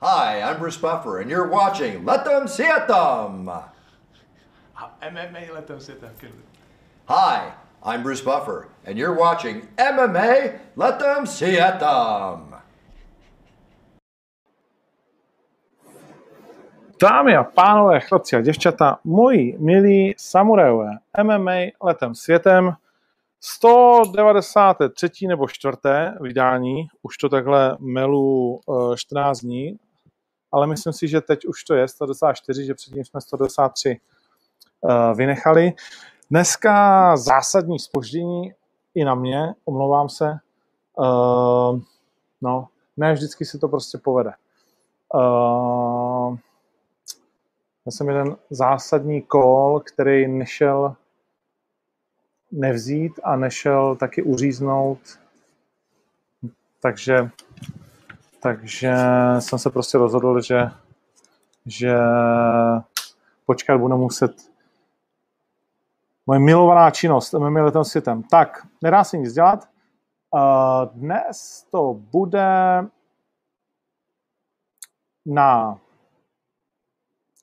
Hi, I'm Bruce Buffer, and you're watching Letem Sietem! MMA Letem Sietem. Hi, I'm Bruce Buffer, and you're watching MMA Letem Sietem! Dámy a pánové, chlapci a děvčata, moji milí samurajové, MMA Letem Sietem, 193. nebo 4. vydání, už to takhle melu 14 dní, ale myslím si, že teď už to je 194, že předtím jsme 193 vynechali. Dneska zásadní zpoždění i na mě, omlouvám se. No, ne vždycky se to prostě povede. Já jsem jeden zásadní call, který nevzít a nešel taky uříznout, takže jsem se prostě rozhodl, že počkat budu muset. Moje milovaná činnost MMA Letem Sietem. Tak, nedá se nic dělat. Dnes to bude na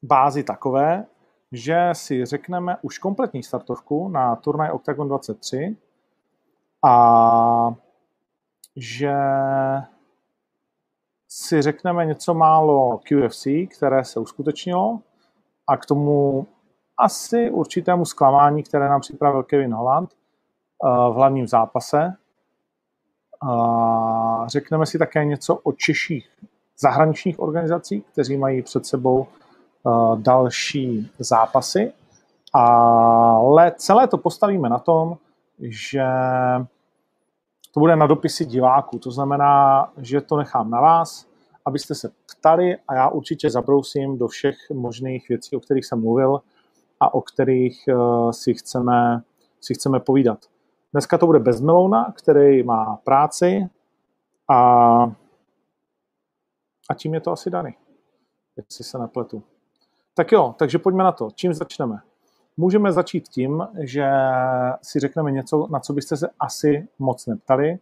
bázi takové, že si řekneme už kompletní startovku na turnaj Oktagon 23 a že si řekneme něco málo k UFC, které se uskutečnilo, a k tomu asi určitému zklamání, které nám připravil Kevin Holland v hlavním zápase. Řekneme si také něco o Češích zahraničních organizacích, kteří mají před sebou další zápasy, ale celé to postavíme na tom, že to bude na dopisy diváků, to znamená, že to nechám na vás, abyste se ptali a já určitě zabrousím do všech možných věcí, o kterých jsem mluvil a o kterých si chceme povídat. Dneska to bude bez Melouna, který má práci a tím je to asi daný, jestli se nepletu. Tak jo, takže pojďme na to. Čím začneme? Můžeme začít tím, že si řekneme něco, na co byste se asi moc neptali,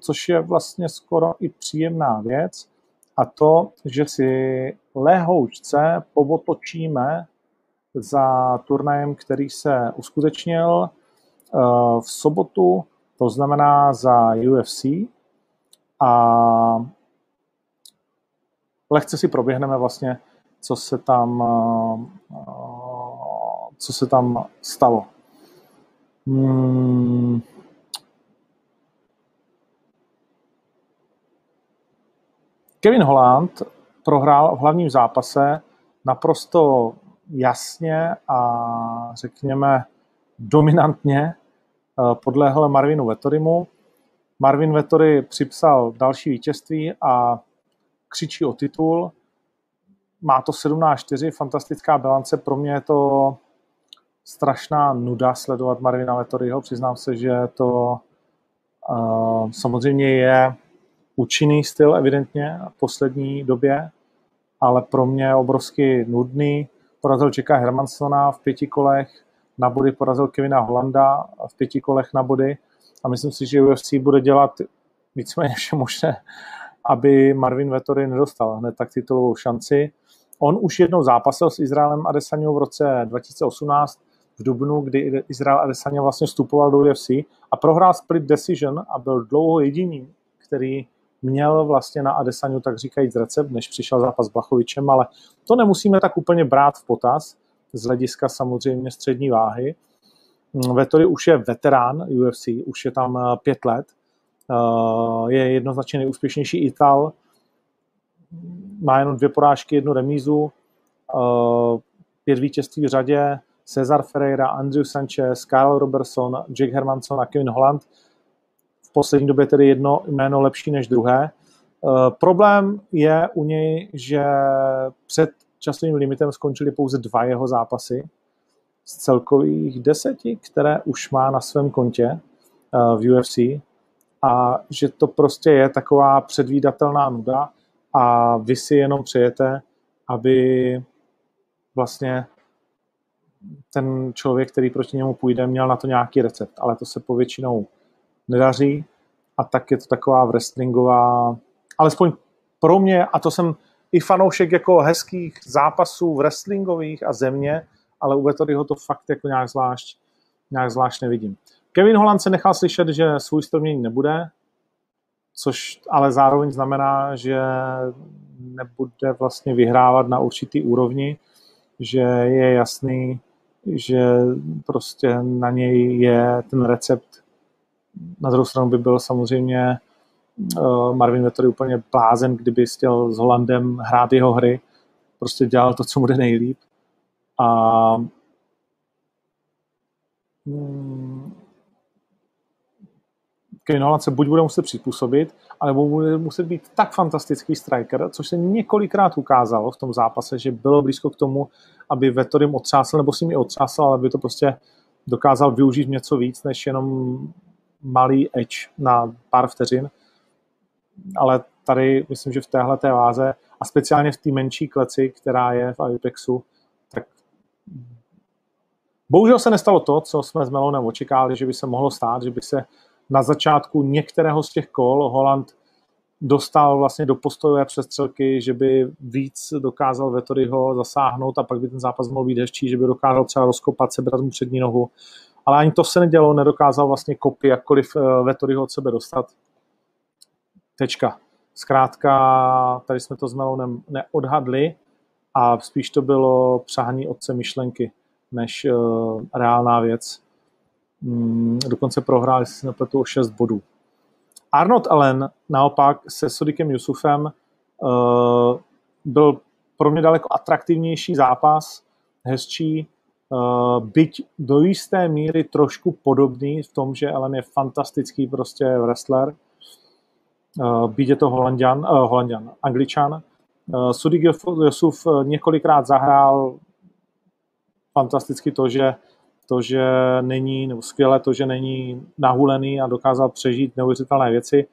což je vlastně skoro i příjemná věc, a to, že si lehoučce povotočíme za turnajem, který se uskutečnil v sobotu, to znamená za UFC, a lehce si proběhneme vlastně, co se tam stalo. Kevin Holland prohrál v hlavním zápase naprosto jasně a řekněme dominantně, podlehl Marvinu Vettorimu. Marvin Vettori připsal další vítězství a křičí o titul. Má to 17-4, fantastická bilance. Pro mě je to strašná nuda sledovat Marvina Vettoriho. Přiznám se, že to samozřejmě je účinný styl evidentně v poslední době, ale pro mě je obrovsky nudný. Porazil Jacka Hermansona v 5 kolech na body, porazil Kevina Hollanda v 5 kolech na body a myslím si, že UFC bude dělat víceméně vše možné, aby Marvin Vettori nedostal hned tak titulovou šanci. On už jednou zápasil s Izraelem Adesanyou v roce 2018 v dubnu, kdy Israel Adesanya vlastně vstupoval do UFC a prohrál split decision a byl dlouho jediným, který měl vlastně na Adesanyu tak říkajíc recept, než přišel zápas s Blachowiczem, ale to nemusíme tak úplně brát v potaz z hlediska samozřejmě střední váhy. Vettori už je veterán UFC, už je tam 5 let, je jednoznačně nejúspěšnější Ital, má jenom 2 porážky, 1 remízu, 5 vítězství v řadě, Cesar Ferreira, Andrew Sanchez, Karl Robertson, Jack Hermanson a Kevin Holland. V poslední době tedy jedno jméno lepší než druhé. Problém je u něj, že před časovým limitem skončily pouze 2 jeho zápasy z celkových 10, které už má na svém kontě v UFC, a že to prostě je taková předvídatelná nuda a vy si jenom přejete, aby vlastně ten člověk, který proti němu půjde, měl na to nějaký recept, ale to se povětšinou nedaří a tak je to taková wrestlingová, alespoň pro mě, a to jsem i fanoušek jako hezkých zápasů wrestlingových a země, ale u Vettoriho to fakt jako nějak zvlášť nevidím. Kevin Holland se nechal slyšet, že svůj strom měnit nebude, což ale zároveň znamená, že nebude vlastně vyhrávat na určitý úrovni, že je jasný, že prostě na něj je ten recept. Na druhou stranu by byl samozřejmě Marvin Vettori úplně blázen, kdyby chtěl s Hollandem hrát jeho hry. Prostě dělal to, co mu jde nejlíp. A Kevin Holland se buď bude muset přizpůsobit, anebo bude muset být tak fantastický striker, což se několikrát ukázalo v tom zápase, že bylo blízko k tomu, aby Vettorim otřásl, nebo si mi otřásl, ale by to prostě dokázal využít něco víc, než jenom malý edge na pár vteřin. Ale tady myslím, že v téhle té váze a speciálně v té menší kleci, která je v Apexu, tak bohužel se nestalo to, co jsme s Melounem očekávali, že by se mohlo stát, že by se na začátku některého z těch kol Holland dostal vlastně do postojové přestřelky, že by víc dokázal Vettoriho zasáhnout a pak by ten zápas mohl být hezčí, že by dokázal třeba rozkopat, sebrat mu přední nohu. Ale ani to se nedělo, nedokázal vlastně kopy, jakkoliv Vettoriho od sebe dostat. Tečka. Zkrátka, tady jsme to s Melounem neodhadli a spíš to bylo přání otce myšlenky než reálná věc. Dokonce prohráli si nepletu o 6 bodů. Arnold Allen naopak se Sodiqem Yusuffem byl pro mě daleko atraktivnější zápas, hezčí, byť do jisté míry trošku podobný v tom, že Allen je fantastický prostě wrestler, byť je to Angličan. Sodiq Yusuff několikrát zahrál fantasticky to, že není, nebo skvěle to, že není nahulený a dokázal přežít neuvěřitelné věci,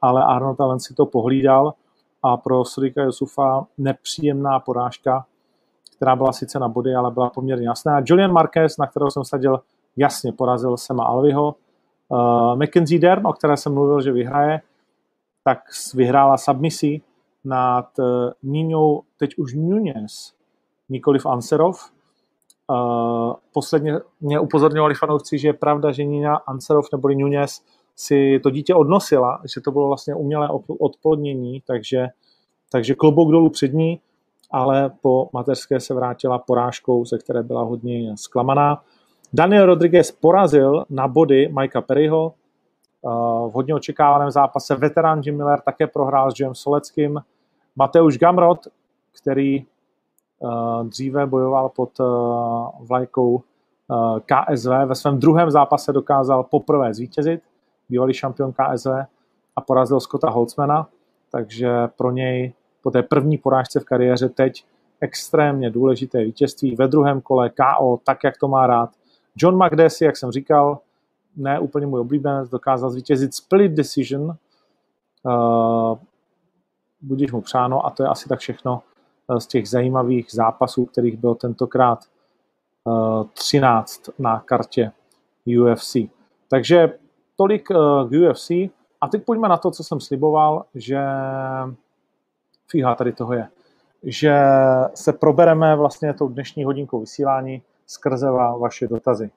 ale Arnold Allen si to pohlídal a pro Sodiqa Yusuffa nepříjemná porážka, která byla sice na body, ale byla poměrně jasná. Julian Marquez, na kterého jsem sadil, jasně porazil Sema Alviho. McKenzie Dern, o které jsem mluvil, že vyhraje, tak vyhrála submisí nad Ninou, teď už Nunes, nikoliv Anserov. Posledně mě upozorňovali fanoušci, že je pravda, že Nina Anserov neboli Nunes si to dítě odnosila, že to bylo vlastně umělé odplodnění, takže klobouk dolů před ní, ale po mateřské se vrátila porážkou, ze které byla hodně zklamaná. Daniel Rodriguez porazil na body Mikea Perryho v hodně očekávaném zápase. Veterán Jim Miller také prohrál s Joem Soleckým. Mateusz Gamrot, který dříve bojoval pod vlajkou KSV, ve svém druhém zápase dokázal poprvé zvítězit, bývalý šampion KSV, a porazil Scotta Holtzmana, takže pro něj po té první porážce v kariéře teď extrémně důležité vítězství, ve druhém kole KO, tak jak to má rád. John McDessie, jak jsem říkal, ne úplně můj oblíbenec, dokázal zvítězit split decision, budiž mu přáno, a to je asi tak všechno z těch zajímavých zápasů, kterých bylo tentokrát 13 na kartě UFC. Takže tolik k UFC. A teď pojďme na to, co jsem sliboval, že fíha, tady toho je, že se probereme vlastně tou dnešní hodinkou vysílání skrze vaše dotazy.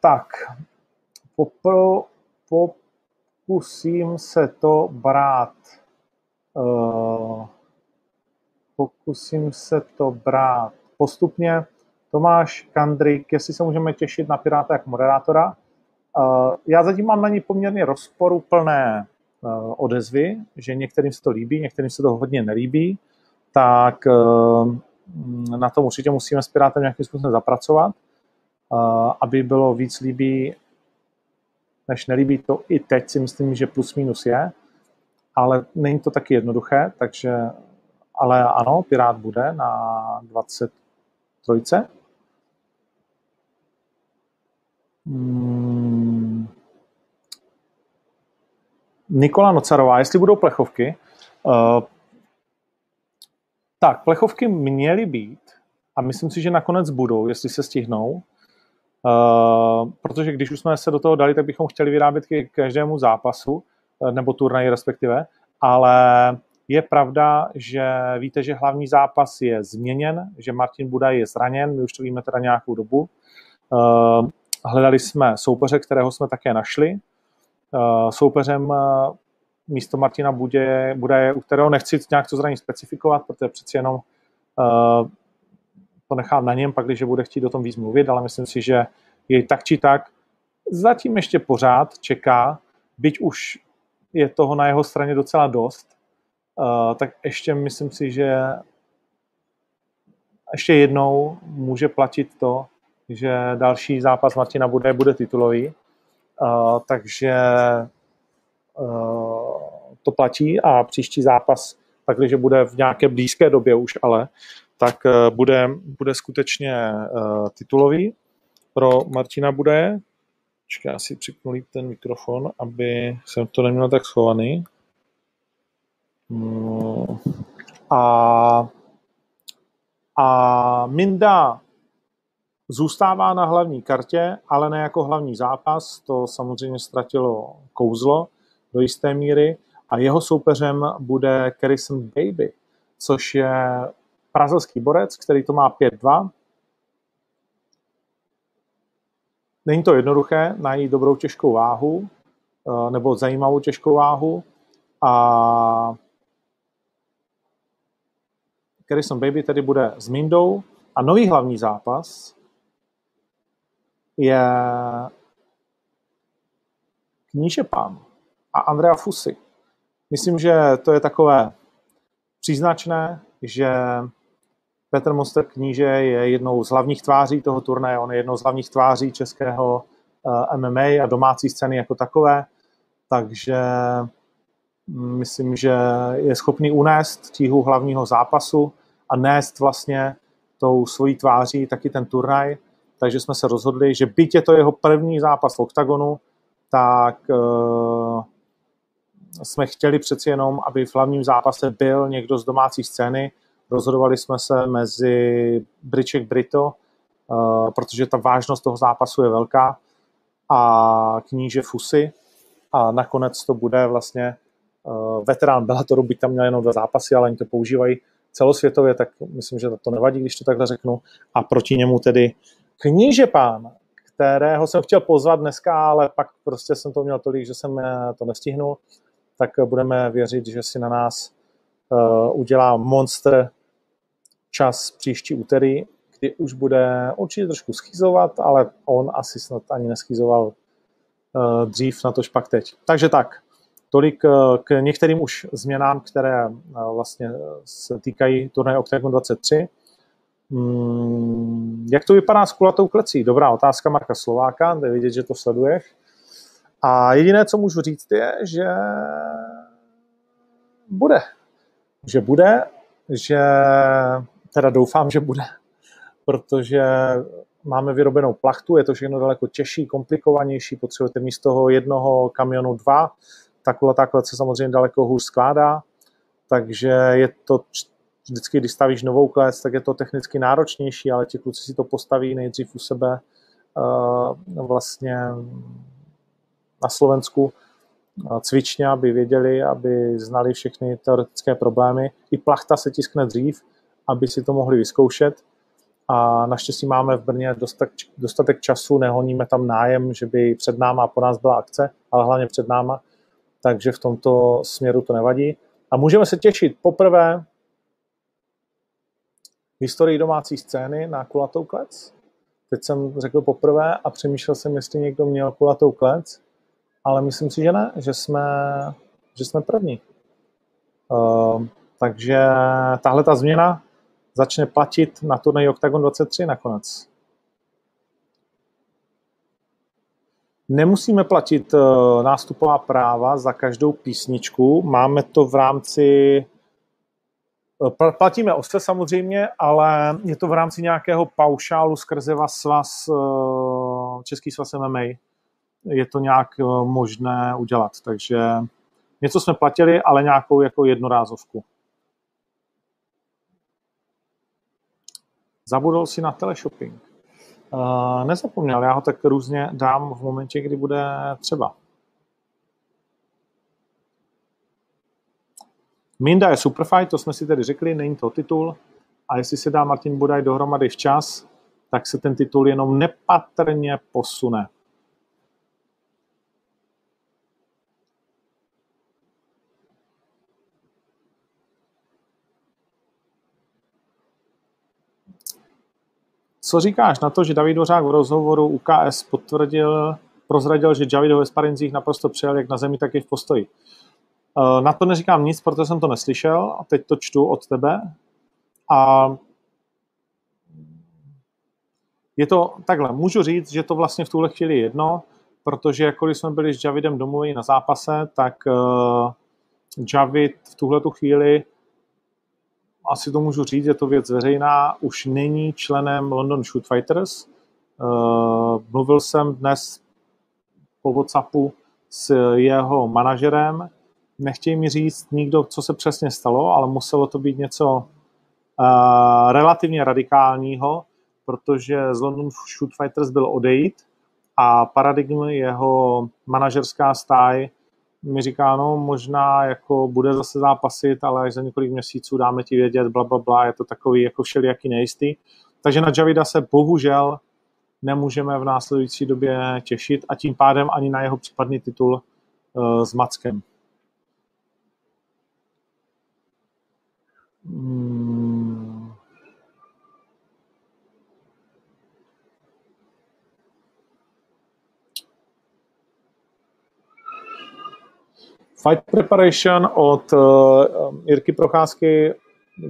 Tak, pokusím se to brát postupně. Tomáš Kandrik, jestli se můžeme těšit na Piráta jako moderátora. Já zatím mám na ní poměrně rozporuplné odezvy, že některým se to líbí, některým se to hodně nelíbí, tak na tom určitě musíme s Pirátem nějakým způsobem zapracovat, aby bylo víc líbí, než nelíbí. To i teď si myslím, že plus minus je. Ale není to taky jednoduché, takže, ale ano, Pirát bude na 23. Nikola Nocarová, jestli budou plechovky. Tak, plechovky měly být a myslím si, že nakonec budou, jestli se stihnou, protože když už jsme se do toho dali, tak bychom chtěli vyrábět k každému zápasu. nebo turnaj respektive, ale je pravda, že víte, že hlavní zápas je změněn, že Martin Budaj je zraněn, my už to víme teda nějakou dobu. Hledali jsme soupeře, kterého jsme také našli. Soupeřem místo Martina Budaje, u kterého nechci nějak to zranění specifikovat, protože přeci jenom to nechám na něm, pak když bude chtít o tom víc mluvit, ale myslím si, že jej tak či tak zatím ještě pořád čeká, byť už je toho na jeho straně docela dost, tak ještě myslím si, že ještě jednou může platit to, že další zápas Martina bude titulový, takže to platí a příští zápas, takže bude v nějaké blízké době už ale, tak bude skutečně titulový pro Martina Budaje. Já si připnulím ten mikrofon, aby jsem to neměl tak schovaný. A Minda zůstává na hlavní kartě, ale ne jako hlavní zápas, to samozřejmě ztratilo kouzlo do jisté míry a jeho soupeřem bude Kerrison Baby, což je brazilský borec, který to má 5-2. Není to jednoduché najít dobrou těžkou váhu nebo zajímavou těžkou váhu a Kerrison Baby tedy bude s Mindou a nový hlavní zápas je Knížepán a Andrea Fussi. Myslím, že to je takové příznačné, že Petr Monster Kníže je jednou z hlavních tváří toho turnaje, on je jednou z hlavních tváří českého MMA a domácí scény jako takové, takže myslím, že je schopný unést tíhu hlavního zápasu a nést vlastně tou svojí tváří taky ten turnaj, takže jsme se rozhodli, že byť je to jeho první zápas v Oktagonu, tak jsme chtěli přeci jenom, aby v hlavním zápase byl někdo z domácí scény. Rozhodovali jsme se mezi Briček Brito, protože ta vážnost toho zápasu je velká, a Kníže Fussi. A nakonec to bude vlastně veterán Bellatoru, byť tam měl jenom 2 zápasy, ale oni to používají celosvětově, tak myslím, že to nevadí, když to takhle řeknu. A proti němu tedy Knížepán, kterého jsem chtěl pozvat dneska, ale pak prostě jsem to měl tolik, že jsem to nestihnul. Tak budeme věřit, že si na nás udělá Monster čas příští úterý, kdy už bude určitě trošku schýzovat, ale on asi snad ani neschýzoval dřív, natož pak teď. Takže tak, tolik k některým už změnám, které vlastně se týkají turnaje Octagon 23. Jak to vypadá s kulatou klecí? Dobrá otázka Marka Slováka, jde vidět, že to sleduješ. A jediné, co můžu říct, je, že bude. Teda doufám, že bude, protože máme vyrobenou plachtu, je to všechno daleko těžší, komplikovanější, potřebujete místo jednoho kamionu 2, ta klece samozřejmě daleko hůř skládá, takže je to vždycky, když stavíš novou klec, tak je to technicky náročnější, ale ti kluci si to postaví nejdřív u sebe vlastně na Slovensku cvičně, aby věděli, aby znali všechny teoretické problémy. I plachta se tiskne dřív, aby si to mohli vyzkoušet. A naštěstí máme v Brně dostatek času, nehoníme tam nájem, že by před náma a po nás byla akce, ale hlavně před náma, takže v tomto směru to nevadí. A můžeme se těšit poprvé v historii domácí scény na kulatou klec. Teď jsem řekl poprvé a přemýšlel jsem, jestli někdo měl kulatou klec, ale myslím si, že ne, že jsme první. Takže tahle ta změna začne platit na turnaji Octagon 23 nakonec. Nemusíme platit nástupová práva za každou písničku, máme to v rámci... Platíme ose samozřejmě, ale je to v rámci nějakého paušálu skrze svaz, Český svaz MMA. Je to nějak možné udělat, takže něco jsme platili, ale nějakou jako jednorázovku. Zabudl si na teleshopping. Nezapomněl, já ho tak různě dám v momentě, kdy bude třeba. Minda je superfight, to jsme si tedy řekli, není to titul. A jestli se dá Martin Budaj dohromady včas, tak se ten titul jenom nepatrně posune. Co říkáš na to, že David Dvořák v rozhovoru u KS prozradil, že David ve sparinzích naprosto přijel jak na zemi, tak i v postoji? Na to neříkám nic, protože jsem to neslyšel a teď to čtu od tebe. A je to takhle, můžu říct, že to vlastně v tuhle chvíli je jedno, protože jako když jsme byli s Javidem domluví na zápase, tak Javid v tuhle tu chvíli, asi to můžu říct, je to věc veřejná, už není členem London Shoot Fighters. Mluvil jsem dnes po WhatsAppu s jeho manažerem. Nechtějí mi říct nikdo, co se přesně stalo, ale muselo to být něco relativně radikálního, protože z London Shoot Fighters byl odejít a paradigm jeho manažerská stáj mi říká, no možná jako bude zase zápasit, ale až za několik měsíců dáme ti vědět, blablabla, je to takový jako všelijaký nejistý. Takže na Javida se bohužel nemůžeme v následující době těšit a tím pádem ani na jeho případný titul s Mackem. Fight Preparation od Jirky Procházky,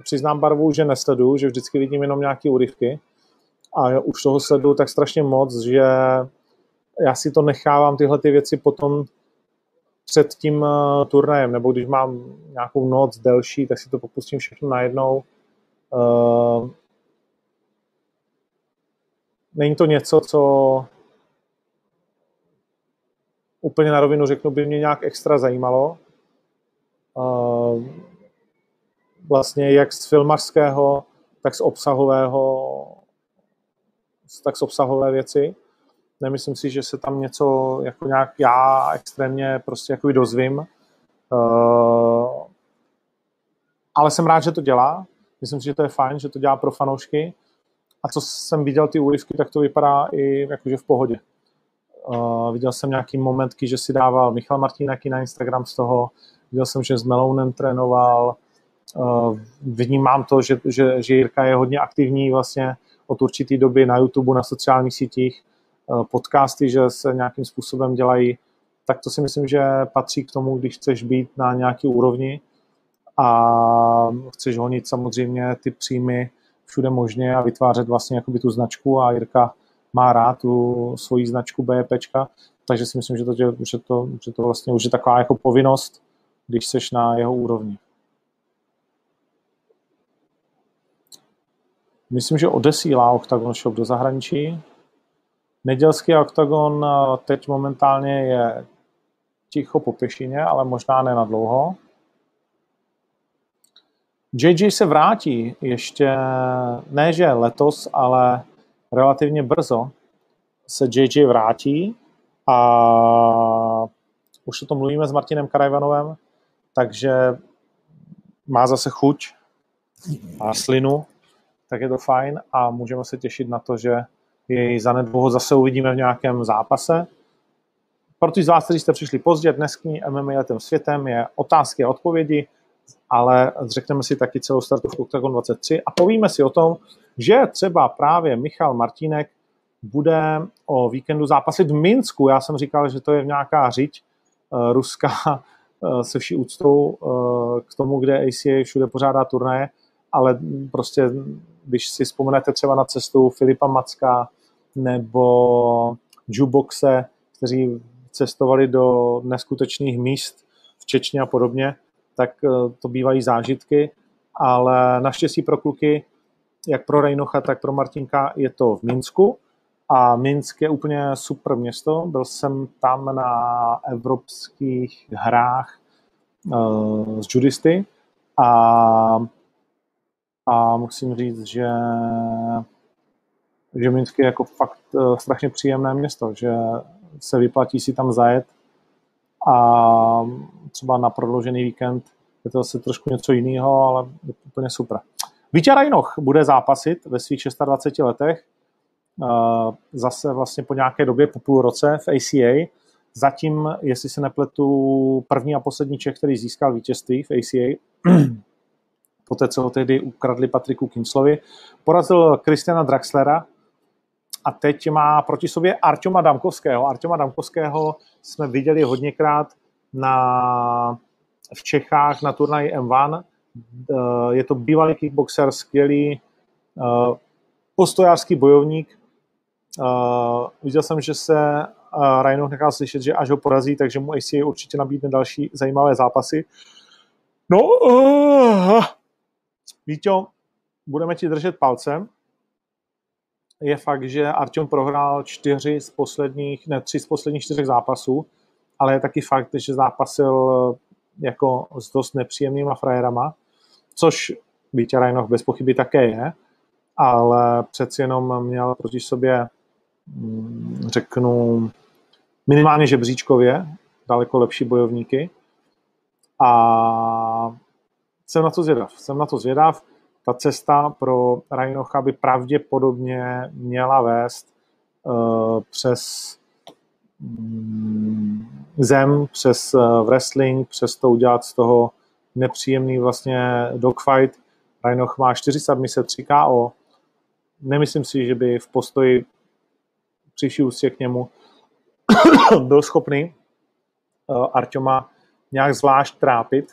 přiznám barvu, že nesleduju, že vždycky vidím jenom nějaké úryvky a už toho sleduju tak strašně moc, že já si to nechávám tyhle ty věci potom před tím turnajem, nebo když mám nějakou noc delší, tak si to popustím všechno najednou. Není to něco, co úplně na rovinu řeknu, by mě nějak extra zajímalo. Vlastně jak z filmařského, tak z obsahového, tak z obsahové věci. Nemyslím si, že se tam něco jako nějak já extrémně prostě jako dozvím. Ale jsem rád, že to dělá. Myslím si, že to je fajn, že to dělá pro fanoušky. A co jsem viděl ty úryvky, tak to vypadá i jakože v pohodě. Viděl jsem nějaký momentky, že si dával Michal Martínek na Instagram z toho. Viděl jsem, že s Melounem trénoval. Vnímám to, že Jirka je hodně aktivní vlastně od určité doby na YouTube, na sociálních sítích. Podcasty, že se nějakým způsobem dělají, tak to si myslím, že patří k tomu, když chceš být na nějaký úrovni a chceš honit samozřejmě ty příjmy všude možně a vytvářet vlastně jakoby tu značku a Jirka má rád tu svoji značku BEPčka, takže si myslím, že to vlastně už je taková jako povinnost, když seš na jeho úrovni. Myslím, že odesílá Oktagon Shop do zahraničí. Nedělský Oktagon teď momentálně je ticho po pěšině, ale možná ne na dlouho. JJ se vrátí ještě, ne že letos, ale relativně brzo se JJ vrátí a už o tom mluvíme s Martinem Karajvanovem, takže má zase chuť a slinu, tak je to fajn a můžeme se těšit na to, že jej zanedlouho zase uvidíme v nějakém zápase. Pro ty z vás, kteří jste přišli pozdě, dneskní MMA letem světem je otázky a odpovědi, ale řekneme si taky celou startovku Oktagon 23 a povíme si o tom, že třeba právě Michal Martínek bude o víkendu zápasit v Minsku. Já jsem říkal, že to je nějaká řiď ruská se vší úctou k tomu, kde ACA všude pořádá turnaje, ale prostě když si vzpomenete třeba na cestu Filipa Macka nebo Juboxe, kteří cestovali do neskutečných míst v Čečně a podobně, tak to bývají zážitky, ale naštěstí pro kluky, jak pro Rajnocha, tak pro Martinka je to v Minsku a Minsk je úplně super město, byl jsem tam na evropských hrách s judisty a musím říct, že Minsk je jako fakt strašně příjemné město, že se vyplatí si tam zajet a třeba na prodloužený víkend Je to asi trošku něco jiného, ale je to úplně super. Vítěz Rajnoch bude zápasit ve svých 26 letech. Zase vlastně po nějaké době, po půl roce v ACA. Zatím, jestli se nepletu, první a poslední Čech, který získal vítězství v ACA. Poté, co ho tehdy ukradli Patriku Kinclovi. Porazil Kristiana Draxlera a teď má proti sobě Artema Damkovského. Artema Damkovského jsme viděli hodněkrát v Čechách na turnaji M1. Je to bývalý kickboxer, skvělý postojářský bojovník. Viděl jsem, že se Rajnoch nechal slyšet, že až ho porazí, takže mu ACA určitě nabídne další zajímavé zápasy. No, Víťo, budeme ti držet palcem. Je fakt, že Artem prohrál tři z posledních čtyřech zápasů, ale je taky fakt, že zápasil jako s dost nepříjemnýma frajerama, což Víťa Rajnoch bez pochyby také je, ale přeci jenom měl proti sobě, řeknu, minimálně žebříčkově daleko lepší bojovníky a jsem na to zvědav. Ta cesta pro Rajnocha by pravděpodobně měla vést přes zem, přes wrestling, přes to udělat z toho nepříjemný vlastně dogfight. Rajnoch má 4 submise, 3 KO. Nemyslím si, že by v postoji příští ústě k němu byl schopný Artema nějak zvlášť trápit.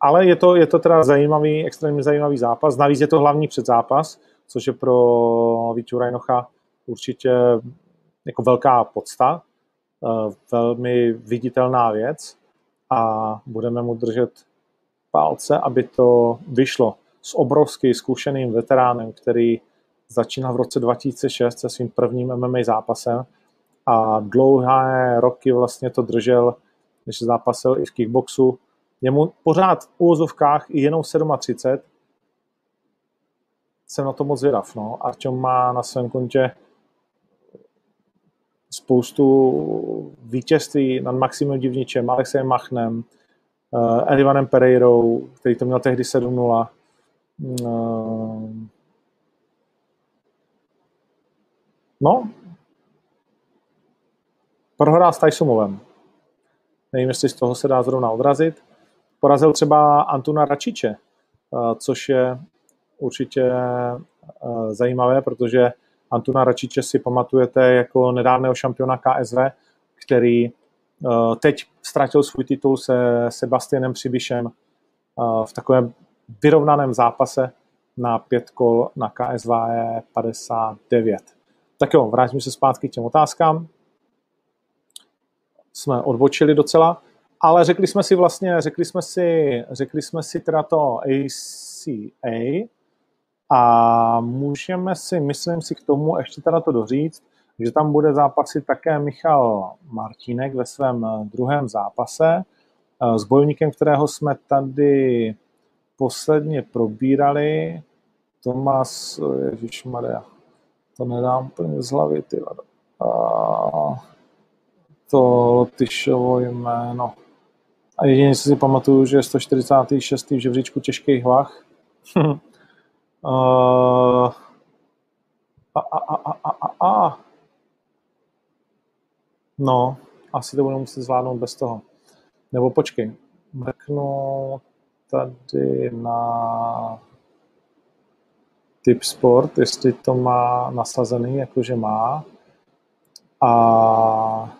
Ale je to teda zajímavý, extrémně zajímavý zápas. Navíc je to hlavní předzápas, což je pro Víťu Rajnocha určitě jako velká podsta, velmi viditelná věc a budeme mu držet palce, aby to vyšlo s obrovsky zkušeným veteránem, který začínal v roce 2006 se svým prvním MMA zápasem a dlouhé roky vlastně to držel, když zápasil i v kickboxu. Je mu pořád v úvozovkách jenom 37. Jsem na to moc zvědav. No. Artem má na svém kontě spoustu vítězství nad Maximem Divničem, Alexejem Machnem, Elivanem Pereirou, který to měl tehdy 7-0. No. Prohrál s Tysomovem. Nevím, jestli z toho se dá zrovna odrazit. Porazil třeba Antuna Račiče, což je určitě zajímavé, protože Antuna Račiče si pamatujete jako nedávného šampiona KSV, který teď ztratil svůj titul se Sebastianem Přibyšem v takovém vyrovnaném zápase na 5 kol, na KSV 59. Tak jo, vrátím se zpátky k těm otázkám. Jsme odbočili docela, ale řekli jsme si teda to ACA a můžeme si, myslím si, k tomu ještě teda to doříct, že tam bude zápasit také Michal Martínek ve svém druhém zápase s bojovníkem, kterého jsme tady posledně probírali. Tomáš, ježišmarja, to nedám úplně z hlavy, ty vado. To Lotyšovo jméno. A jedině si pamatuju, že je 146. v žebříčku těžkých vah. No, asi to budu muset zvládnout bez toho. Nebo počkej, mrknu tady na Tip Sport, jestli to má nasazený, jakože má. A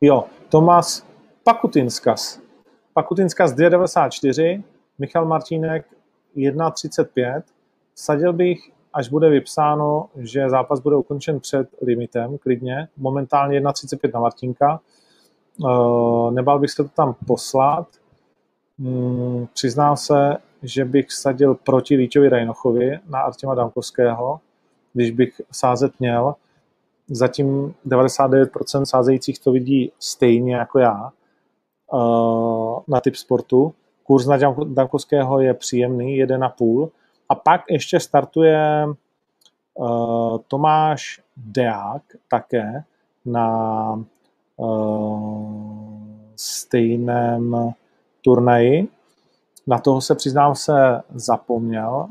jo, Tomáš Pakutinskas 2,94, Michal Martínek 1,35. Sadil bych, až bude vypsáno, že zápas bude ukončen před limitem, klidně. Momentálně 1,35 na Martínka. Nebál bych se to tam poslat. Přiznám se, že bych sadil proti Víťovi Rajnochovi na Artema Damkovského, když bych sázet měl. Zatím 99% sázejících to vidí stejně jako já na Tip Sportu. Kurz na Damkovského je příjemný, 1,5. A pak ještě startuje Tomáš Deák také na stejném turnaji. Na toho se, přiznám se, zapomněl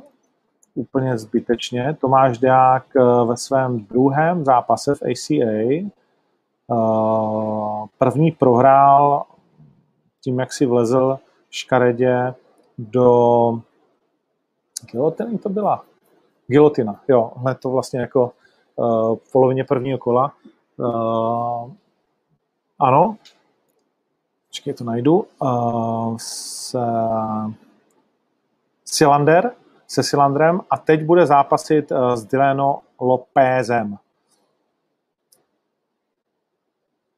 úplně zbytečně. Tomáš Deák ve svém druhém zápase v ACA první prohrál tím, jak si vlezl škaredě do gilotiny, to byla gilotina, jo, hned to vlastně jako v polovině prvního kola. Ano, počkej, to najdu. Se Silandrem a teď bude zápasit s Dileno Lopesem.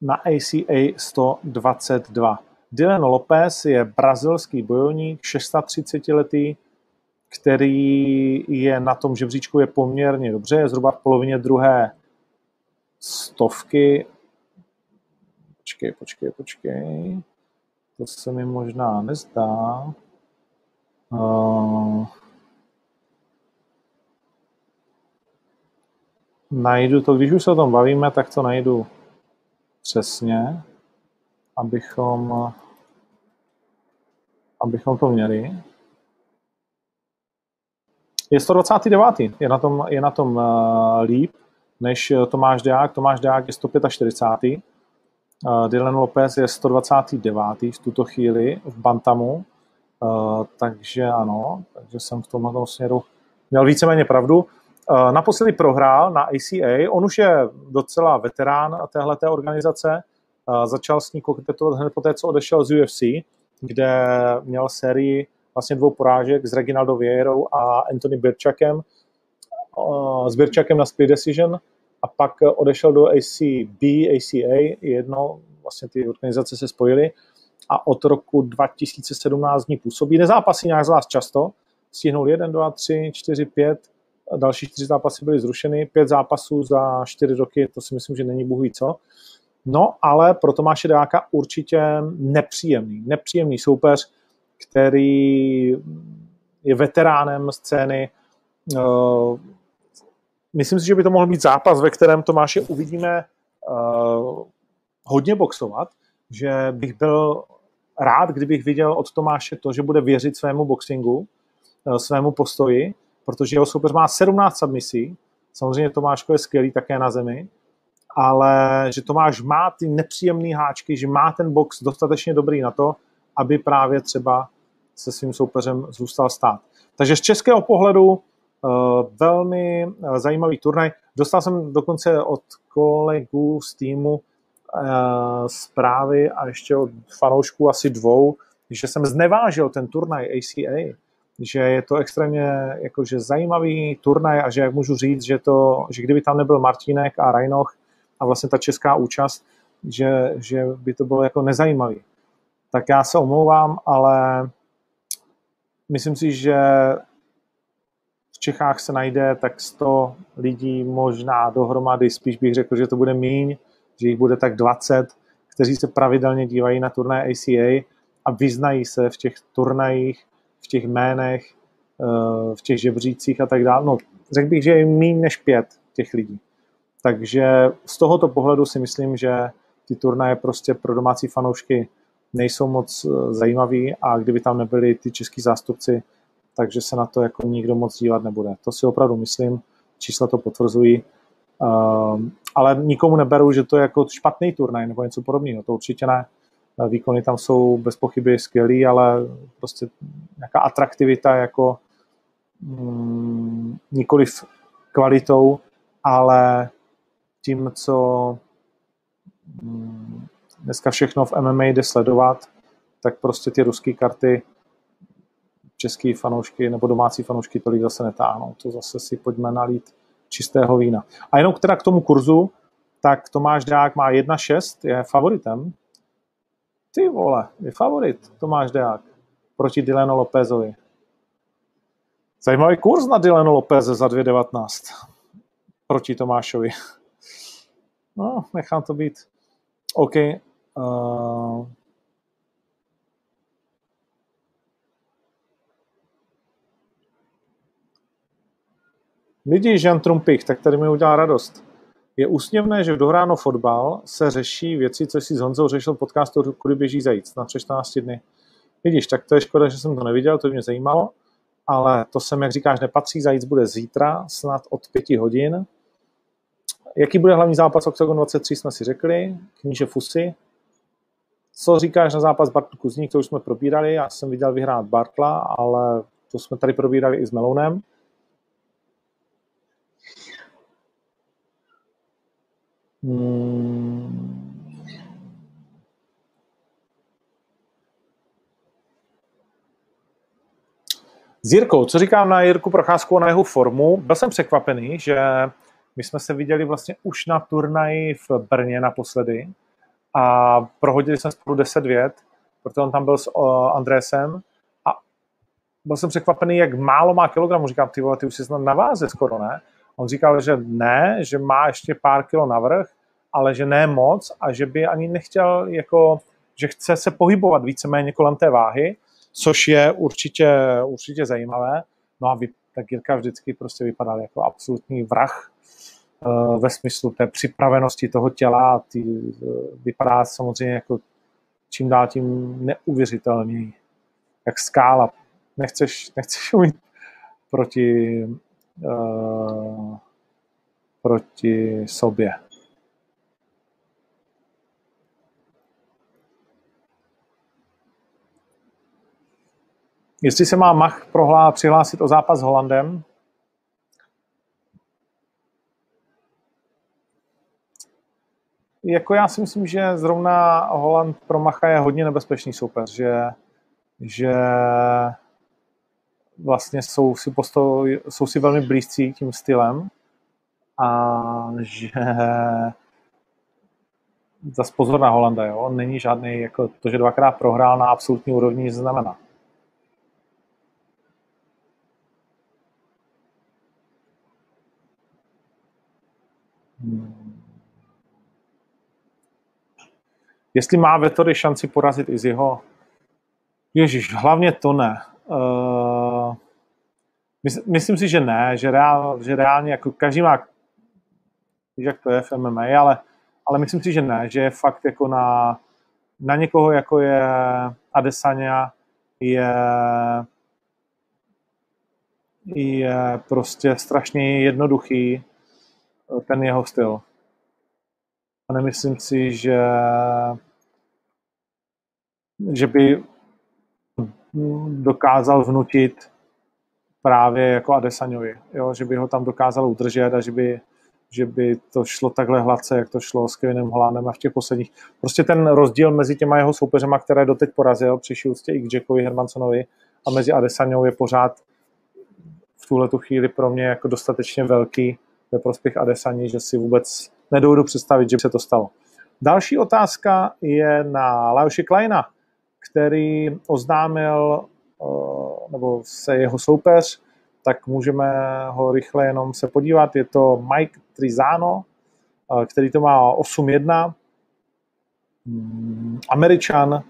Na ACA 122. Dileno Lopes je brazilský bojovník, 36letý, který je na tom žebříčku je poměrně dobře, je zhruba v polovině druhé stovky. Počkej. To se mi možná nezdá. Najdu to, když už se o tom bavíme, tak to najdu přesně, abychom to měli. Je 129. Je na tom líp než Tomáš Deák. Tomáš Deák je 145. Dileno Lopes je 129. v tuto chvíli v bantamu, takže ano, takže jsem v tomhle směru měl víceméně pravdu. Naposledy prohrál na ACA, on už je docela veterán téhleté organizace, začal s ní koketovat hned poté, co odešel z UFC, kde měl sérii vlastně dvou porážek s Reginaldou Vieirou a Anthony Birchakem, s Birchakem na split decision, a pak odešel do ACA, jedno, vlastně ty organizace se spojily, a od roku 2017 ní působí, nezápasí nějak zvlášť často, stihnul 1, 2, 3, 4, 5, další 4 zápasy byly zrušeny, 5 zápasů za 4 roky, to si myslím, že není bůh ví co. No, ale pro Tomáše Deáka určitě nepříjemný soupeř, který je veteránem scény. Myslím si, že by to mohl být zápas, ve kterém Tomáše uvidíme hodně boxovat, že bych byl rád, kdybych viděl od Tomáše to, že bude věřit svému boxingu, svému postoji, protože jeho soupeř má 17 submisí, samozřejmě Tomáško je skvělý také na zemi, ale že Tomáš má ty nepříjemné háčky, že má ten box dostatečně dobrý na to, aby právě třeba se svým soupeřem zůstal stát. Takže z českého pohledu velmi zajímavý turnaj. Dostal jsem dokonce od kolegů z týmu zprávy a ještě od fanoušků asi dvou, že jsem znevážil ten turnaj ACA, že je to extrémně jakože zajímavý turnaj a že jak můžu říct, že kdyby tam nebyl Martínek a Rajnoch a vlastně ta česká účast, že by to bylo jako nezajímavý. Tak já se omlouvám, ale myslím si, že v Čechách se najde tak 100 lidí možná dohromady, spíš bych řekl, že to bude míň, že jich bude tak 20, kteří se pravidelně dívají na turnaje ACA a vyznají se v těch turnajích, v těch jménech, v těch žebřících a tak dále. No, řekl bych, že je méně než 5 těch lidí. Takže z tohoto pohledu si myslím, že ty turnaje prostě pro domácí fanoušky nejsou moc zajímavý a kdyby tam nebyli ty český zástupci, takže se na to jako nikdo moc dívat nebude. To si opravdu myslím, čísla to potvrzují, ale nikomu neberu, že to je jako špatný turnaj nebo něco podobného, to určitě ne. Výkony tam jsou bez pochyby skvělý, ale prostě nějaká atraktivita jako nikoliv kvalitou, ale tím, co dneska všechno v MMA jde sledovat, tak prostě ty ruské karty český fanoušky nebo domácí fanoušky tolik zase netáhnou. To zase si pojďme nalít čistého vína. A jenom teda k tomu kurzu, tak Tomáš Deák má 1,6, je favoritem. Ty vole, je favorit Tomáš Deák proti Dileno Lopezovi. Zajímavý kurz na Dileno Lopeze za 2,19 proti Tomášovi. No, nechám to být. OK. Vidíš, Jan Trumpich, tak tady mi udělal radost. Je úsměvné, že v Dohráno fotbal se řeší věci, co si s Honzou řešil podcastu Kudy běží zajíc na 16 dny. Vidíš, tak to je škoda, že jsem to neviděl, to by mě zajímalo, ale to sem, jak říkáš, nepatří, zajíc bude zítra, snad od 5 hodin. Jaký bude hlavní zápas Oktagon 23, jsme si řekli, Kníže Fussi. Co říkáš na zápas Bartu Kuzník, to už jsme probírali, já jsem viděl vyhrát Bartla, ale to jsme tady probírali i s Melounem. S Jirkou, co říkám na Jirku Procházku a na jeho formu? Byl jsem překvapený, že my jsme se viděli vlastně už na turnaji v Brně naposledy a prohodili jsme spolu 10 vět, protože on tam byl s Andresem a byl jsem překvapený, jak málo má kilogramů. Říkám, ty vole, ty už jsi snad na váze skoro, ne? On říkal, že ne, že má ještě pár kilo navrch, ale že ne moc a že by ani nechtěl, jako, že chce se pohybovat víceméně kolem té váhy, což je určitě zajímavé. No a tak Jirka vždycky prostě vypadal jako absolutní vrah ve smyslu té připravenosti toho těla. Vypadá samozřejmě jako čím dál tím neuvěřitelněji, jak skála. Nechceš umít proti sobě. Jestli se má Mach přihlásit o zápas s Hollandem? Jako já si myslím, že zrovna Holland pro Macha je hodně nebezpečný soupeř, že vlastně jsou si velmi blízcí tím stylem a že zas pozor na Holanda, jo? On není žádný, jako to, že dvakrát prohrál na absolutní úrovni, znamená. Jestli má Vettori šanci porazit Izzyho? Ježíš, hlavně to ne. Myslím si, že ne, že reálně jako každý má, víš, jak to je v MMA, ale myslím si, že ne, že je fakt jako na někoho, jako je Adesanya, je prostě strašně jednoduchý ten jeho styl. A nemyslím si, že by dokázal vnutit právě jako Adesanyovi, jo? Že by ho tam dokázal udržet a že by to šlo takhle hladce, jak to šlo s Kevinem Hollandem a v těch posledních. Prostě ten rozdíl mezi těma jeho soupeřema, které doteď porazil, přišel úctě i k Jackovi Hermansonovi a mezi Adesanyou je pořád v tuhletu chvíli pro mě jako dostatečně velký ve prospěch Adesany, že si vůbec nedovedu představit, že by se to stalo. Další otázka je na Lajoše Kleina, který oznámil, nebo se jeho soupeř, tak můžeme ho rychle jenom se podívat. Je to Mike Trizano, který to má 8-1. Američan,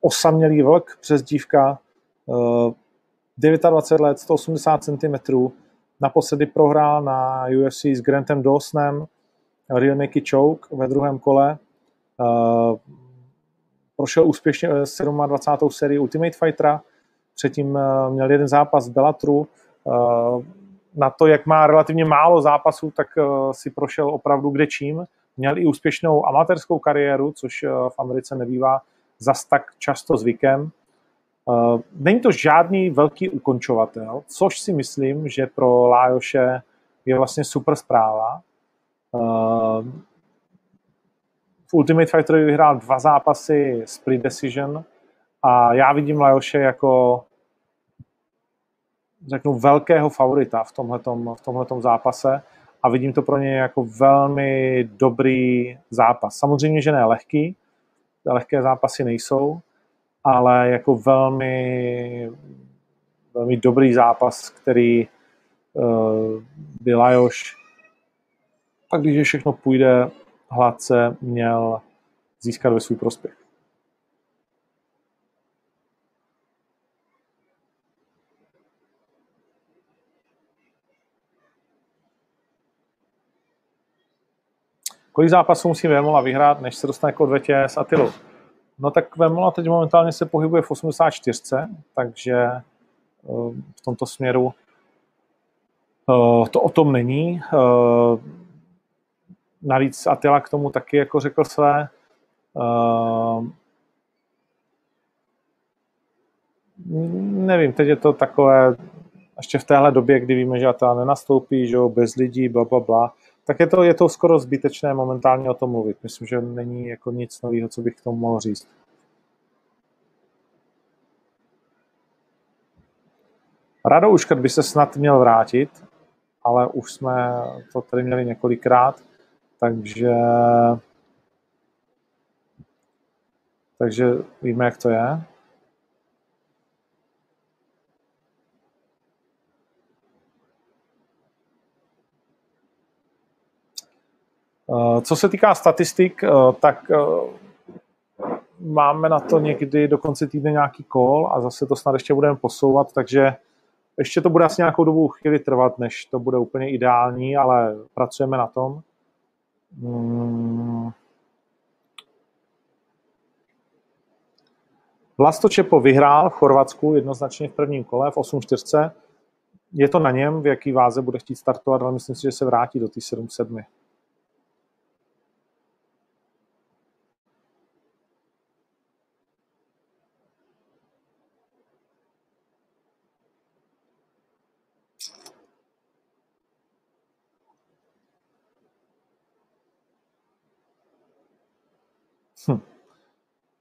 osamělý vlk, přezdívka, 29 let, 180 cm. Naposledy prohrál na UFC s Grantem Dawsonem, real naked choke ve druhém kole. Prošel úspěšně 27. sérii Ultimate Fightera, předtím měl jeden zápas v Bellatoru. Na to, jak má relativně málo zápasů, tak si prošel opravdu kdečím. Měl i úspěšnou amatérskou kariéru, což v Americe nebývá zas tak často zvykem. Není to žádný velký ukončovatel, což si myslím, že pro Lajoše je vlastně super zpráva. V Ultimate Fighterovi vyhrál 2 zápasy split decision a já vidím Lajoše jako, řeknu, velkého favorita v tomhletom zápase a vidím to pro něj jako velmi dobrý zápas. Samozřejmě, že ne lehký, lehké zápasy nejsou, ale jako velmi, velmi dobrý zápas, který by Lajoš, a když všechno půjde hladce, měl získat ve svůj prospěch. Kolik zápasů musí Vemola vyhrát, než se dostane k odvetě s Attilou? No tak Vemola teď momentálně se pohybuje v 84, takže v tomto směru to o tom není. Navíc Attila k tomu taky jako řekl své. Nevím, teď je to takové, ještě v téhle době, kdy víme, že Attila nenastoupí, že bez lidí, blablabla, tak je to skoro zbytečné momentálně o tom mluvit. Myslím, že není jako nic nového, co bych k tomu mohl říct. Rado Uškrt by se snad měl vrátit, ale už jsme to tady měli několikrát, takže víme, jak to je. Co se týká statistik, tak máme na to někdy do konce týdne nějaký call a zase to snad ještě budeme posouvat, takže ještě to bude asi nějakou dobu chvíli trvat, než to bude úplně ideální, ale pracujeme na tom. Vlasto Čepo vyhrál v Chorvatsku jednoznačně v prvním kole v 8-4. Je to na něm, v jaký váze bude chtít startovat, ale myslím si, že se vrátí do té 7-7.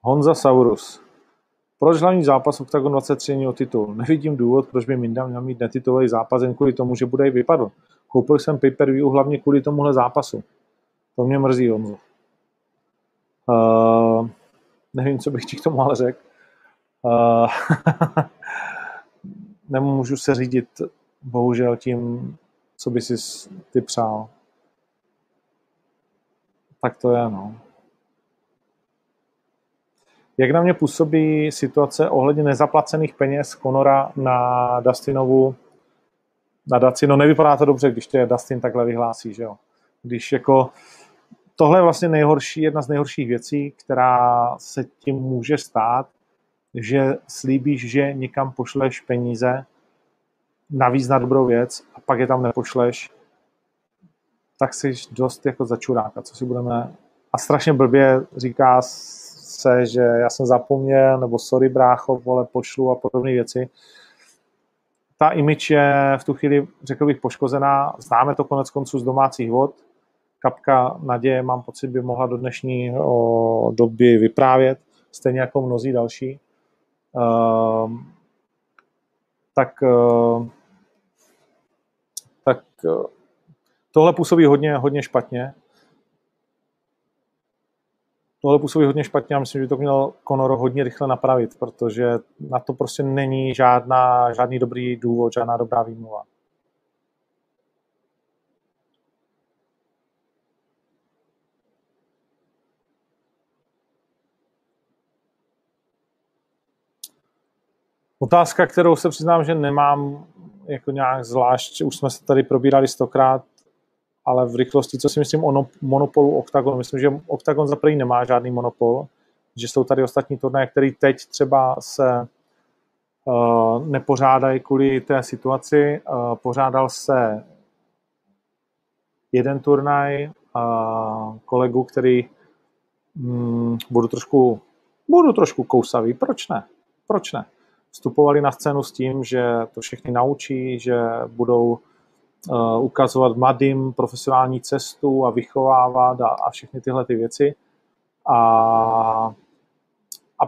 Honza Saurus. Proč hlavní zápas Oktagon 23 není o titul? Nevidím důvod, proč by Minda měl mít netitulový zápas jen kvůli tomu, že bude i vypadl. Koupil jsem pay-per-view hlavně kvůli tomuhle zápasu. To mě mrzí, Honzo. Nevím, co bych ti k tomu ale řekl. Nemůžu se řídit bohužel tím, co by si ty přál. Tak to je, no. Jak na mě působí situace ohledně nezaplacených peněz Conora na Dustinovu, na Daci? No nevypadá to dobře, když to je Dustin takhle vyhlásí, že jo. Když jako, tohle je vlastně nejhorší, jedna z nejhorších věcí, která se tím může stát, že slíbíš, že někam pošleš peníze, navíc na dobrou věc, a pak je tam nepošleš, tak jsi dost jako začuráka, co si budeme... A strašně blbě říká se, že já jsem zapomněl, nebo sorry brácho, vole, pošlu a podobné věci. Ta image je v tu chvíli, řekl bych, poškozená. Známe to konec konců z domácích vod. Kapka naděje, mám pocit, by mohla do dnešní doby vyprávět, stejně jako mnozí další. Tohle působí hodně špatně. Tohle působí hodně špatně a myslím, že to měl Conor hodně rychle napravit, protože na to prostě není žádný dobrý důvod, žádná dobrá výmluva. Otázka, kterou se přiznám, že nemám jako nějak zvlášť, už jsme se tady probírali 100krát, ale v rychlosti, co si myslím o monopolu Oktagonu. Myslím, že Oktagon za první nemá žádný monopol, že jsou tady ostatní turnaje, které teď třeba se nepořádají kvůli té situaci. Pořádal se jeden turnaj kolegu, který budu trošku kousavý. Proč ne? Vstupovali na scénu s tím, že to všechny naučí, že budou ukazovat mladým profesionální cestu a vychovávat a všechny tyhle ty věci. A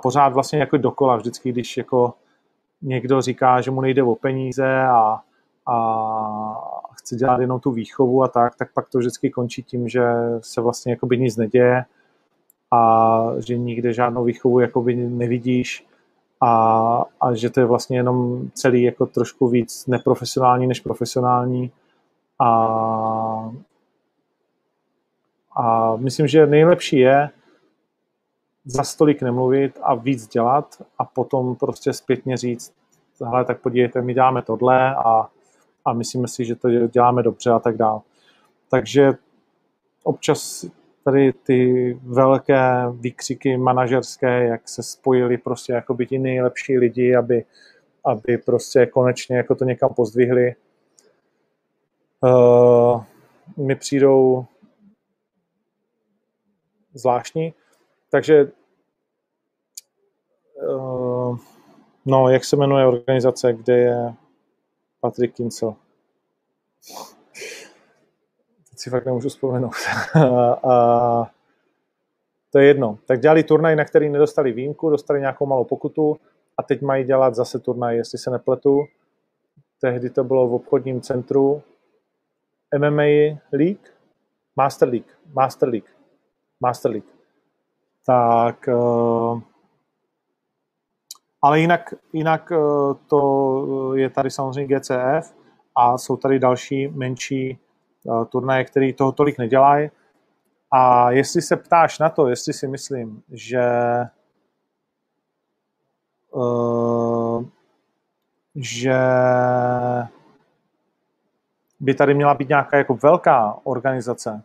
pořád vlastně jako dokola vždycky, když jako někdo říká, že mu nejde o peníze a chce dělat jenom tu výchovu a tak pak to vždycky končí tím, že se vlastně jakoby nic neděje a že nikde žádnou výchovu jakoby nevidíš. A že to je vlastně jenom celý jako trošku víc neprofesionální než profesionální. A myslím, že nejlepší je za stolik nemluvit a víc dělat a potom prostě zpětně říct, hele, tak podívejte, my děláme tohle a myslíme si, že to děláme dobře a tak dále. Takže občas tady ty velké výkřiky manažerské, jak se spojili prostě jako by ti nejlepší lidi, aby prostě konečně jako to někam pozdvihli. Mi přijdou zvláštní. Takže no, jak se jmenuje organizace, kde je Patrik Kincel? Teď si fakt nemůžu vzpomenout. To je jedno. Tak dělali turnaj, na který nedostali výjimku, dostali nějakou malou pokutu a teď mají dělat zase turnaj, jestli se nepletu. Tehdy to bylo v obchodním centru MMA League? Master League. Tak... Ale jinak to je tady samozřejmě GCF a jsou tady další menší turnaje, které toho tolik nedělají. A jestli se ptáš na to, jestli si myslím, že by tady měla být nějaká jako velká organizace,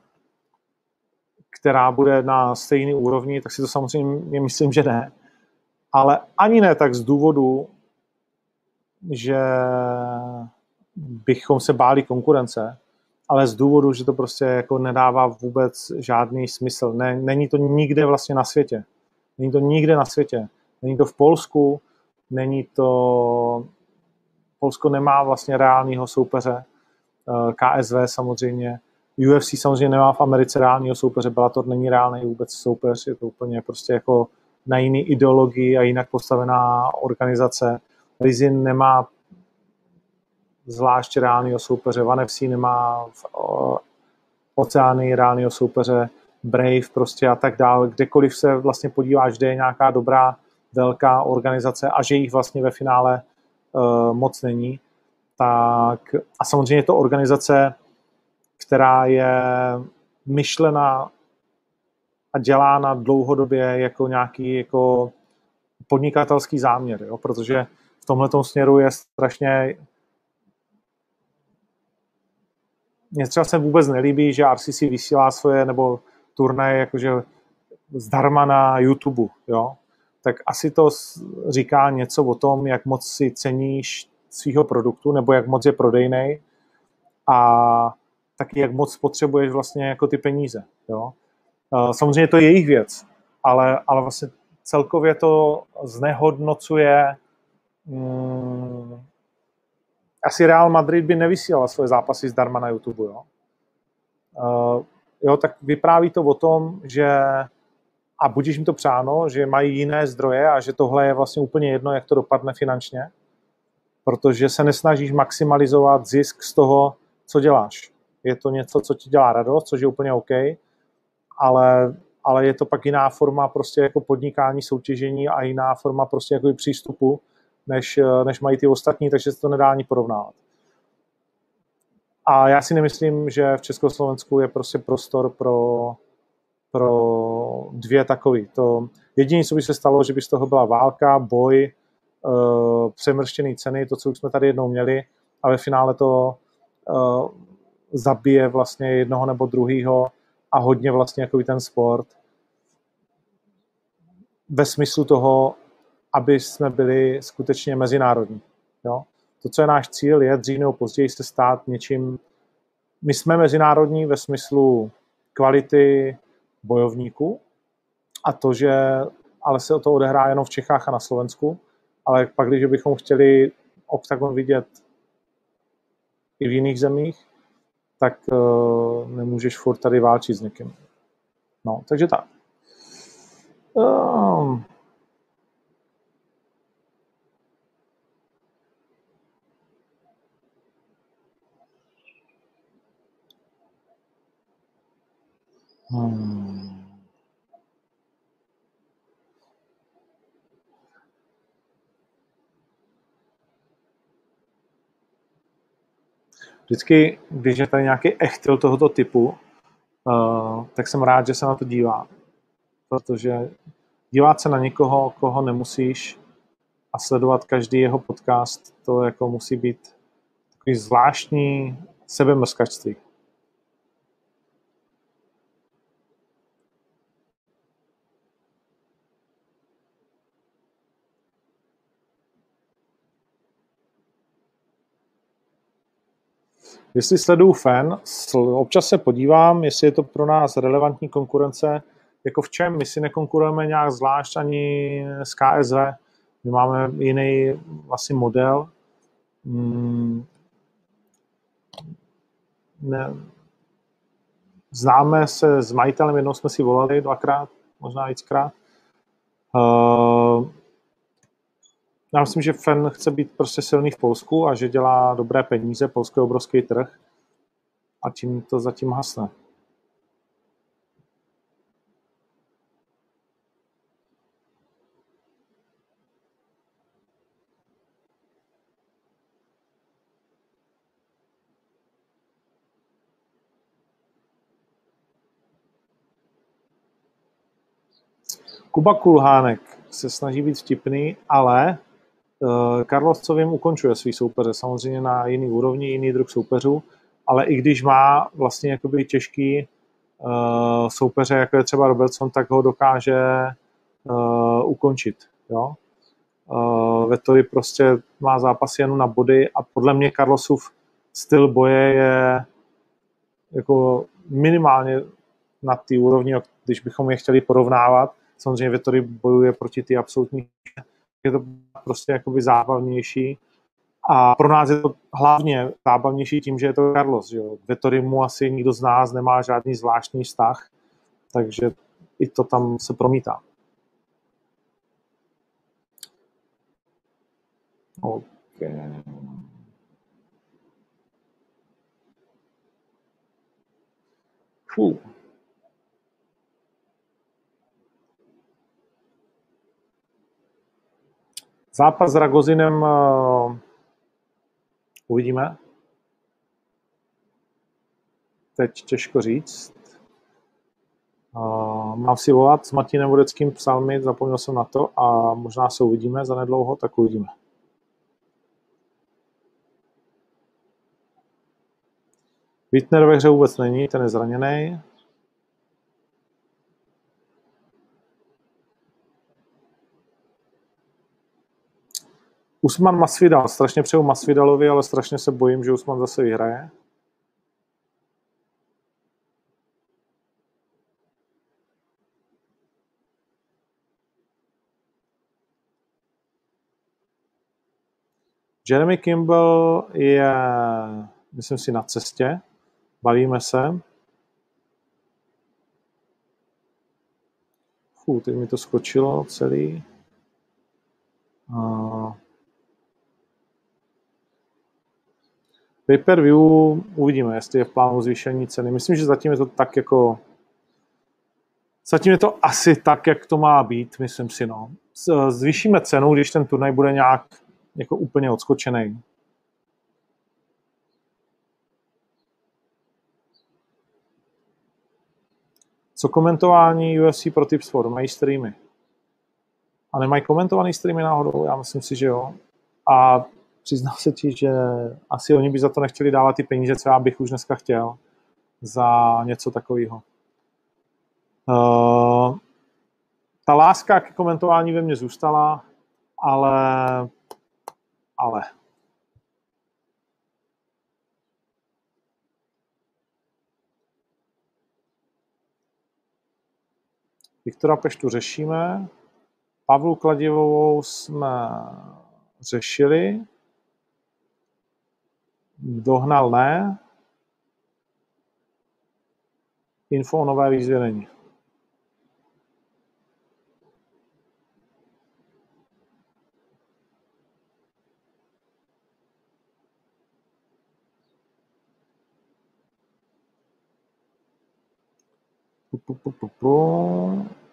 která bude na stejné úrovni, tak si to samozřejmě myslím, že ne. Ale ani ne tak z důvodu, že bychom se báli konkurence, ale z důvodu, že to prostě jako nedává vůbec žádný smysl. Není to nikde vlastně na světě. Není to v Polsku, Polsko nemá vlastně reálného soupeře. KSV samozřejmě. UFC samozřejmě nemá v Americe reálného soupeře. Bellator není reálný vůbec soupeř. Je to úplně prostě jako na jiný ideologii a jinak postavená organizace. Rizin nemá zvlášť reálného soupeře, Vanefsí nemá v oceány reálného soupeře, Brave prostě a tak dále. Kdekoliv se vlastně podíváš, kde je nějaká dobrá, velká organizace a že jich vlastně ve finále moc není. Tak a samozřejmě je to organizace, která je myšlena a dělá na dlouhodobě jako nějaký jako podnikatelský záměr, jo? Protože v tomhletom směru je strašně... Mně třeba se vůbec nelíbí, že RCC vysílá svoje nebo turnaje jakože zdarma na YouTube, jo? Tak asi to říká něco o tom, jak moc si ceníš svýho produktu nebo jak moc je prodejnej a taky jak moc potřebuješ vlastně jako ty peníze, jo? Samozřejmě to je jejich věc, ale vlastně celkově to znehodnocuje. Asi Real Madrid by nevysílala svoje zápasy zdarma na YouTube. Jo? Jo, tak vypráví to o tom, že a budiž mi to přáno, že mají jiné zdroje a že tohle je vlastně úplně jedno, jak to dopadne finančně, protože se nesnažíš maximalizovat zisk z toho, co děláš. Je to něco, co ti dělá radost, což je úplně OK, ale je to pak jiná forma prostě jako podnikání, soutěžení a jiná forma prostě jako přístupu, než mají ty ostatní, takže se to nedá ani porovnávat. A já si nemyslím, že v Československu je prostě prostor pro dvě takový. To jediné, co by se stalo, že by z toho byla válka, boj, přemrštěné ceny, to, co už jsme tady jednou měli, a ve finále to zabije vlastně jednoho nebo druhého a hodně vlastně jako ten sport ve smyslu toho, aby jsme byli skutečně mezinárodní. Jo? To, co je náš cíl, je dřív nebo později se stát něčím. My jsme mezinárodní ve smyslu kvality bojovníků a to, že ale se to odehrá jenom v Čechách a na Slovensku, ale pak, když bychom chtěli Oktagon vidět i v jiných zemích, tak nemůžeš furt tady válčit s někým. No, takže tak. Vždycky, když je tady nějaký echtyl tohoto typu, tak jsem rád, že se na to dívám. Protože dívat se na někoho, koho nemusíš a sledovat každý jeho podcast, to jako musí být takový zvláštní sebemrskačství. Jestli sleduju FEN, občas se podívám, jestli je to pro nás relevantní konkurence, jako v čem. My si nekonkurujeme nějak zvlášť ani s KSV. My máme jiný asi model. Ne. Známe se s majitelem, jednou jsme si volali dvakrát, možná víckrát. Já myslím, že FEN chce být prostě silný v Polsku a že dělá dobré peníze, Polsko je obrovský trh a tím to zatím hasne. Kuba Kulhánek se snaží být vtipný, ale Karlovcovým ukončuje svý soupeře, samozřejmě na jiný úrovni, jiný druh soupeřů, ale i když má vlastně jakoby těžký soupeře, jako je třeba Robertson, tak ho dokáže ukončit. Jo? Vettori prostě má zápas jen na body a podle mě Karlosův styl boje je jako minimálně na té úrovni, když bychom je chtěli porovnávat. Samozřejmě Vettori bojuje proti ty absolutní, je to prostě jakoby zábavnější a pro nás je to hlavně zábavnější tím, že je to Carlos. Vettori mu asi nikdo z nás nemá žádný zvláštní vztah, takže i to tam se promítá. Okay. Zápas s Ragozinem uvidíme. Teď těžko říct. Mám si volat s Martinem Vodeckým psalmy, zapomněl jsem na to a možná se uvidíme za nedlouho, tak uvidíme. Wittner ve hře vůbec není, ten je zraněný. Usman Masvidal, strašně přeju Masvidalovi, ale strašně se bojím, že Usman zase vyhraje. Jeremy Kimball je, myslím si, na cestě. Bavíme se. Teď mi to skočilo celý. Pay-per-view uvidíme, jestli je v plánu zvýšení ceny. Myslím, že zatím je to tak jako... Zatím je to asi tak, jak to má být, myslím si, no. Zvýšíme cenu, když ten turnaj bude nějak jako úplně odskočený. Co komentování UFC pro Tipsport? Mají streamy. A nemají komentovaný streamy náhodou? Já myslím si, že jo. A přiznám se ti, že asi oni by za to nechtěli dávat ty peníze, co já bych už dneska chtěl za něco takového. Ta láska k komentování ve mně zůstala, ale. Viktora Peštu řešíme. Pavlu Kladivovou jsme řešili. Dohnal ne. Info o nové výzvě není.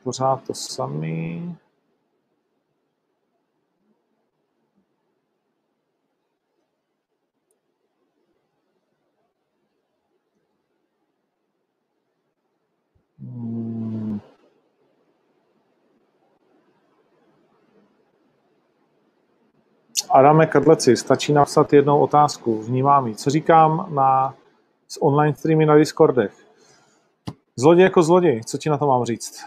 Pořád to samý. Adame Kadleci, stačí napsat jednou otázku, vnímám ji. Co říkám z online streamy na Discordech? Zloděj jako zloděj, co ti na to mám říct?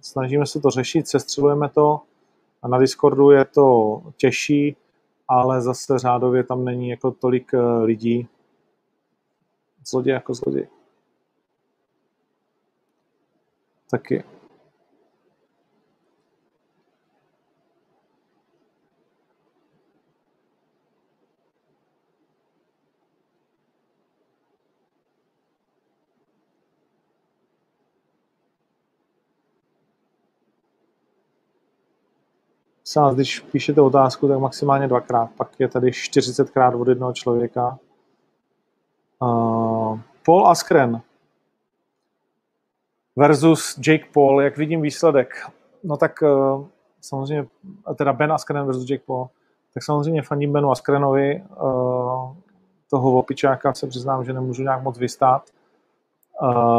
Snažíme se to řešit, sestřelujeme to a na Discordu je to těžší. ale zase řádově tam není jako tolik lidí. Zloděj jako zloděj. Taky. Když píšete otázku, tak maximálně dvakrát. Pak je tady 40krát od jednoho člověka. Paul Askren versus Jake Paul. Jak vidím výsledek? No tak samozřejmě, teda Ben Askren versus Jake Paul. Tak samozřejmě fandím Benu Askrenovi. Toho opičáka se přiznám, že nemůžu nějak moc vystát.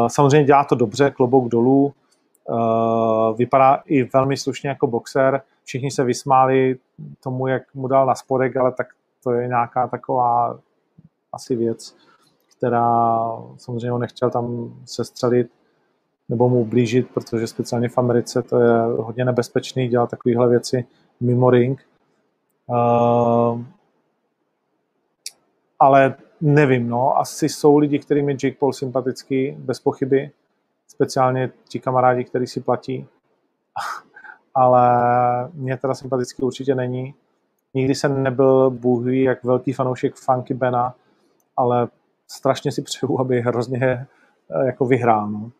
Samozřejmě dělá to dobře, klobouk dolů. Vypadá i velmi slušně jako boxer. Všichni se vysmáli tomu, jak mu dal na spodek, ale tak to je nějaká taková asi věc, která samozřejmě on nechtěl tam sestřelit nebo mu ublížit, protože speciálně v Americe to je hodně nebezpečný dělat takovéhle věci mimo ring. Ale nevím, no, asi jsou lidi, kterým je Jake Paul sympatický, bez pochyby, speciálně ti kamarádi, který si platí. Ale mě teda sympatický určitě není. Nikdy jsem nebyl bůhví jak velký fanoušek Funky Bena, ale strašně si přeju, aby hrozně jako vyhrál. No.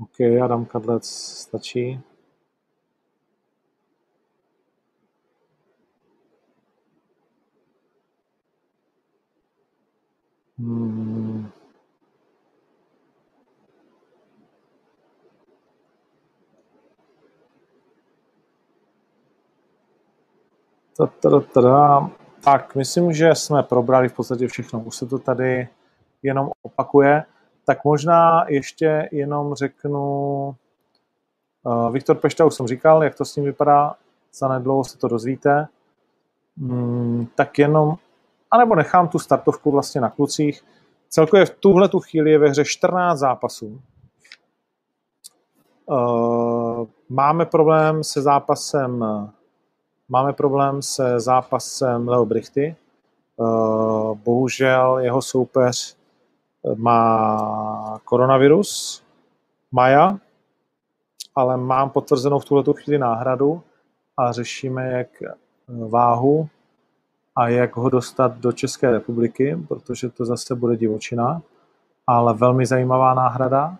OK, Adam Kadlec stačí. Tak, myslím, že jsme probrali v podstatě všechno. Už se to tady jenom opakuje. Tak možná ještě jenom řeknu... Viktor Pešta, už jsem říkal, jak to s ním vypadá. Zanedlouho se to dozvíte. Tak jenom... A nebo nechám tu startovku vlastně na klucích. Celkově v tuhletu chvíli je ve hře 14 zápasů. Máme problém se zápasem Leo Brichty. Bohužel jeho soupeř má koronavirus, Maja, ale mám potvrzenou v tuhletu chvíli náhradu a řešíme jak váhu a jak ho dostat do České republiky, protože to zase bude divočina, ale velmi zajímavá náhrada.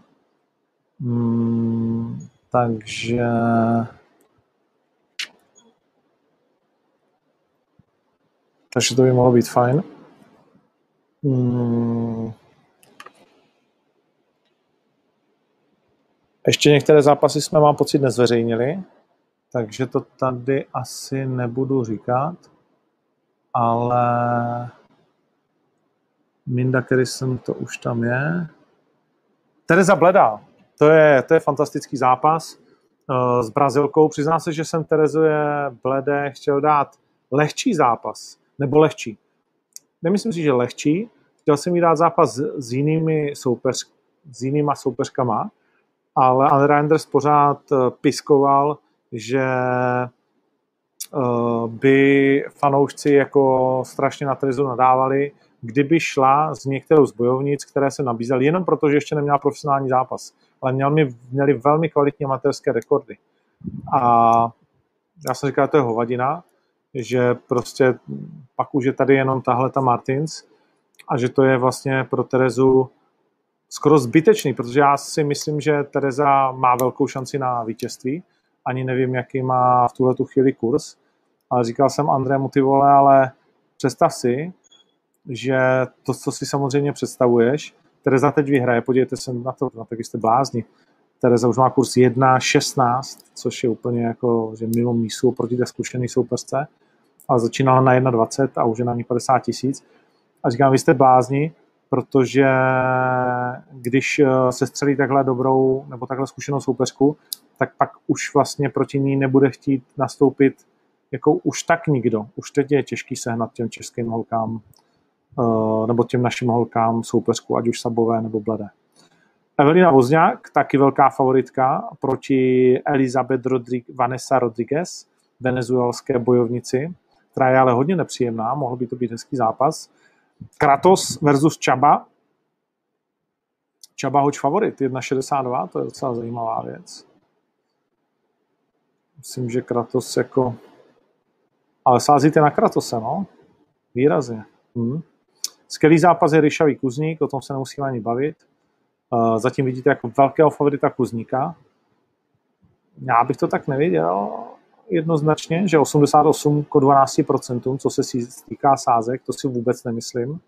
Takže... Takže to by mohlo být fajn. Ještě některé zápasy jsme, mám pocit, nezveřejnili, takže to tady asi nebudu říkat, ale Minda, který jsem, to už tam je. Tereza Bledá, to je fantastický zápas s Brazilkou. Přiznám se, že jsem Terezovi Bledé chtěl dát lehčí zápas. Nebo lehčí. Nemyslím si, že lehčí. Chtěl jsem jí dát zápas s jinýma soupeřkama, ale Andrea Anders pořád piskoval, že by fanoušci jako strašně na Terezu nadávali, kdyby šla z některou z bojovnic, které se nabízely, jenom protože ještě neměla profesionální zápas. Ale měli velmi kvalitní amatérské rekordy. A já jsem říkal, že to je hovadina, že prostě pak už je tady jenom tahleta Martins a že to je vlastně pro Terezu skoro zbytečný, protože já si myslím, že Tereza má velkou šanci na vítězství, ani nevím, jaký má v tuhletu chvíli kurz, ale říkal jsem Andrému, ty vole, ale představ si, že to, co si samozřejmě představuješ, Tereza teď vyhraje, podívejte se na to, taky jste blázni, Tereza už má kurz 1.16, což je úplně jako, že mimo mísu oproti té zkušený soupeřce, ale začínala na 1,20 a už je na ní 50 000. A říkám, vy jste blázni, protože když se střelí takhle dobrou nebo takhle zkušenou soupeřku, tak pak už vlastně proti ní nebude chtít nastoupit jako už tak nikdo. Už teď je těžký sehnat těm českým holkám nebo těm našim holkám soupeřku, ať už Sabové nebo Bledé. Evelina Vozňák, taky velká favoritka proti Elizabeth Vanessa Rodriguez, venezuelské bojovnici, která je ale hodně nepříjemná, mohl by to být hezký zápas. Kratos versus Chaba. Chaba hoč favorit, 1,62, to je docela zajímavá věc. Myslím, že Kratos jako... Ale sázíte na Kratose, no? Výrazně. Skvělý zápas je Ryšavý Kuzník, o tom se nemusíme ani bavit. Zatím vidíte jako velkého favorita Kuzníka. Já bych to tak neviděl jednoznačně, že 88,12%, co se týká sázek, to si vůbec nemyslím.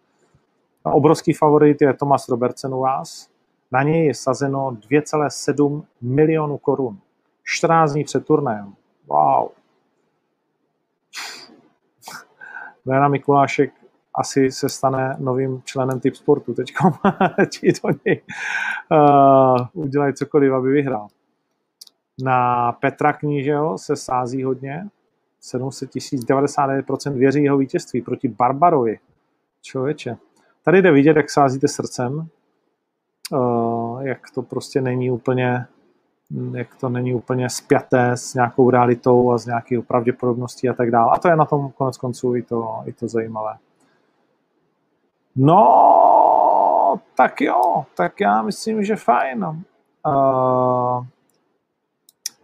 Obrovský favorit je Tomáš Robertsen u vás. Na něj je sazeno 2,7 milionů korun. 14 dní před turnajem. Wow. Jana Mikulášek asi se stane novým členem Tip Sportu teďka. Udělají cokoliv, aby vyhrál. Na Petra Knížeho se sází hodně. 700 000, 99% věří jeho vítězství proti Barbarovi. Člověče. Tady jde vidět, jak sázíte srdcem. Jak to prostě není úplně, jak to není úplně spjaté s nějakou realitou a s nějakou pravděpodobností a tak dále. A to je na tom konec konců i to zajímavé. No, tak jo, tak já myslím, že fajn.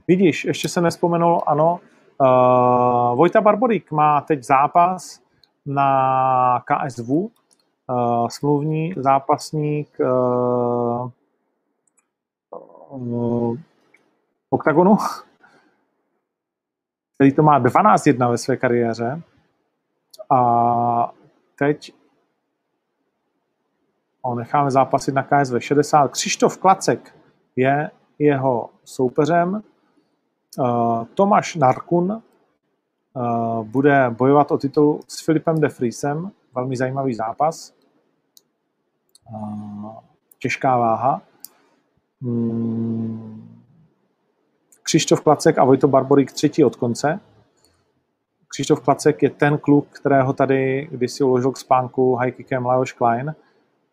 Vidíš, ještě se nevzpomenul, ano, Vojta Barborík má teď zápas na KSV, smluvní zápasník Oktagonu, který to má 12-1 ve své kariéře a teď necháme zápasit na KSV 60. Křištof Klacek je jeho soupeřem. Tomáš Narkun bude bojovat o titul s Filipem de Friesem. Velmi zajímavý zápas. Těžká váha. Křištof Klacek a Vojto Barborík třetí od konce. Křištof Klacek je ten kluk, kterého tady kdysi uložil k spánku high kickem Lajoš Klein,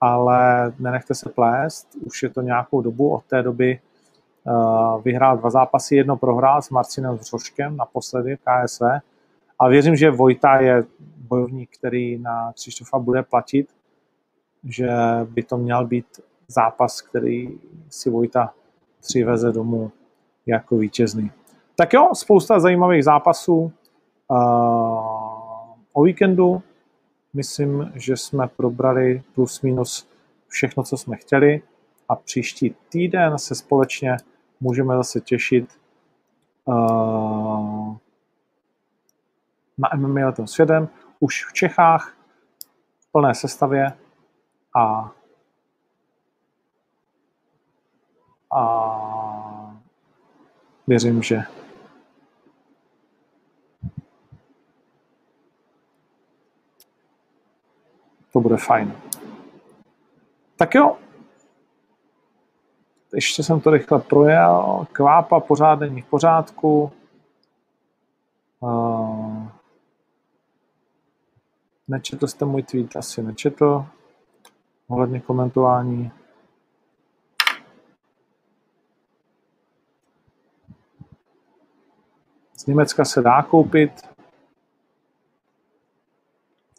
ale nenechte se plést. Už je to nějakou dobu od té doby. Vyhrál 2 zápasy, 1 prohrál s Marcinem Hřoškem naposledy v KSV. A věřím, že Vojta je bojovník, který na Křištofa bude platit, že by to měl být zápas, který si Vojta přiveze domů jako vítězný. Tak jo, spousta zajímavých zápasů o víkendu. Myslím, že jsme probrali plus minus všechno, co jsme chtěli. A příští týden se společně můžeme zase těšit na MMA letem světem, už v Čechách, v plné sestavě a věřím, že to bude fajn. Tak jo. Ještě jsem to rychle projel. Kvápa pořád není v pořádku. Nečetl jste můj tweet? Asi nečetl. Ohledně komentování. Z Německa se dá koupit.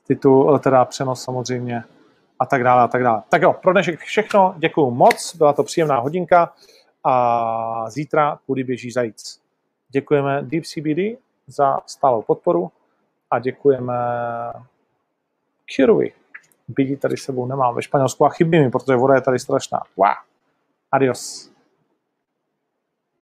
Titul, teda přenos samozřejmě. A tak dále, a tak dále. Tak jo, pro dnešek všechno, děkuju moc, byla to příjemná hodinka a zítra kudy běží zajíc. Děkujeme Deep CBD za stálou podporu a děkujeme Kirovi. Bidí tady s sebou nemám ve Španělsku a chybí mi, protože voda je tady strašná. Wow. Adios.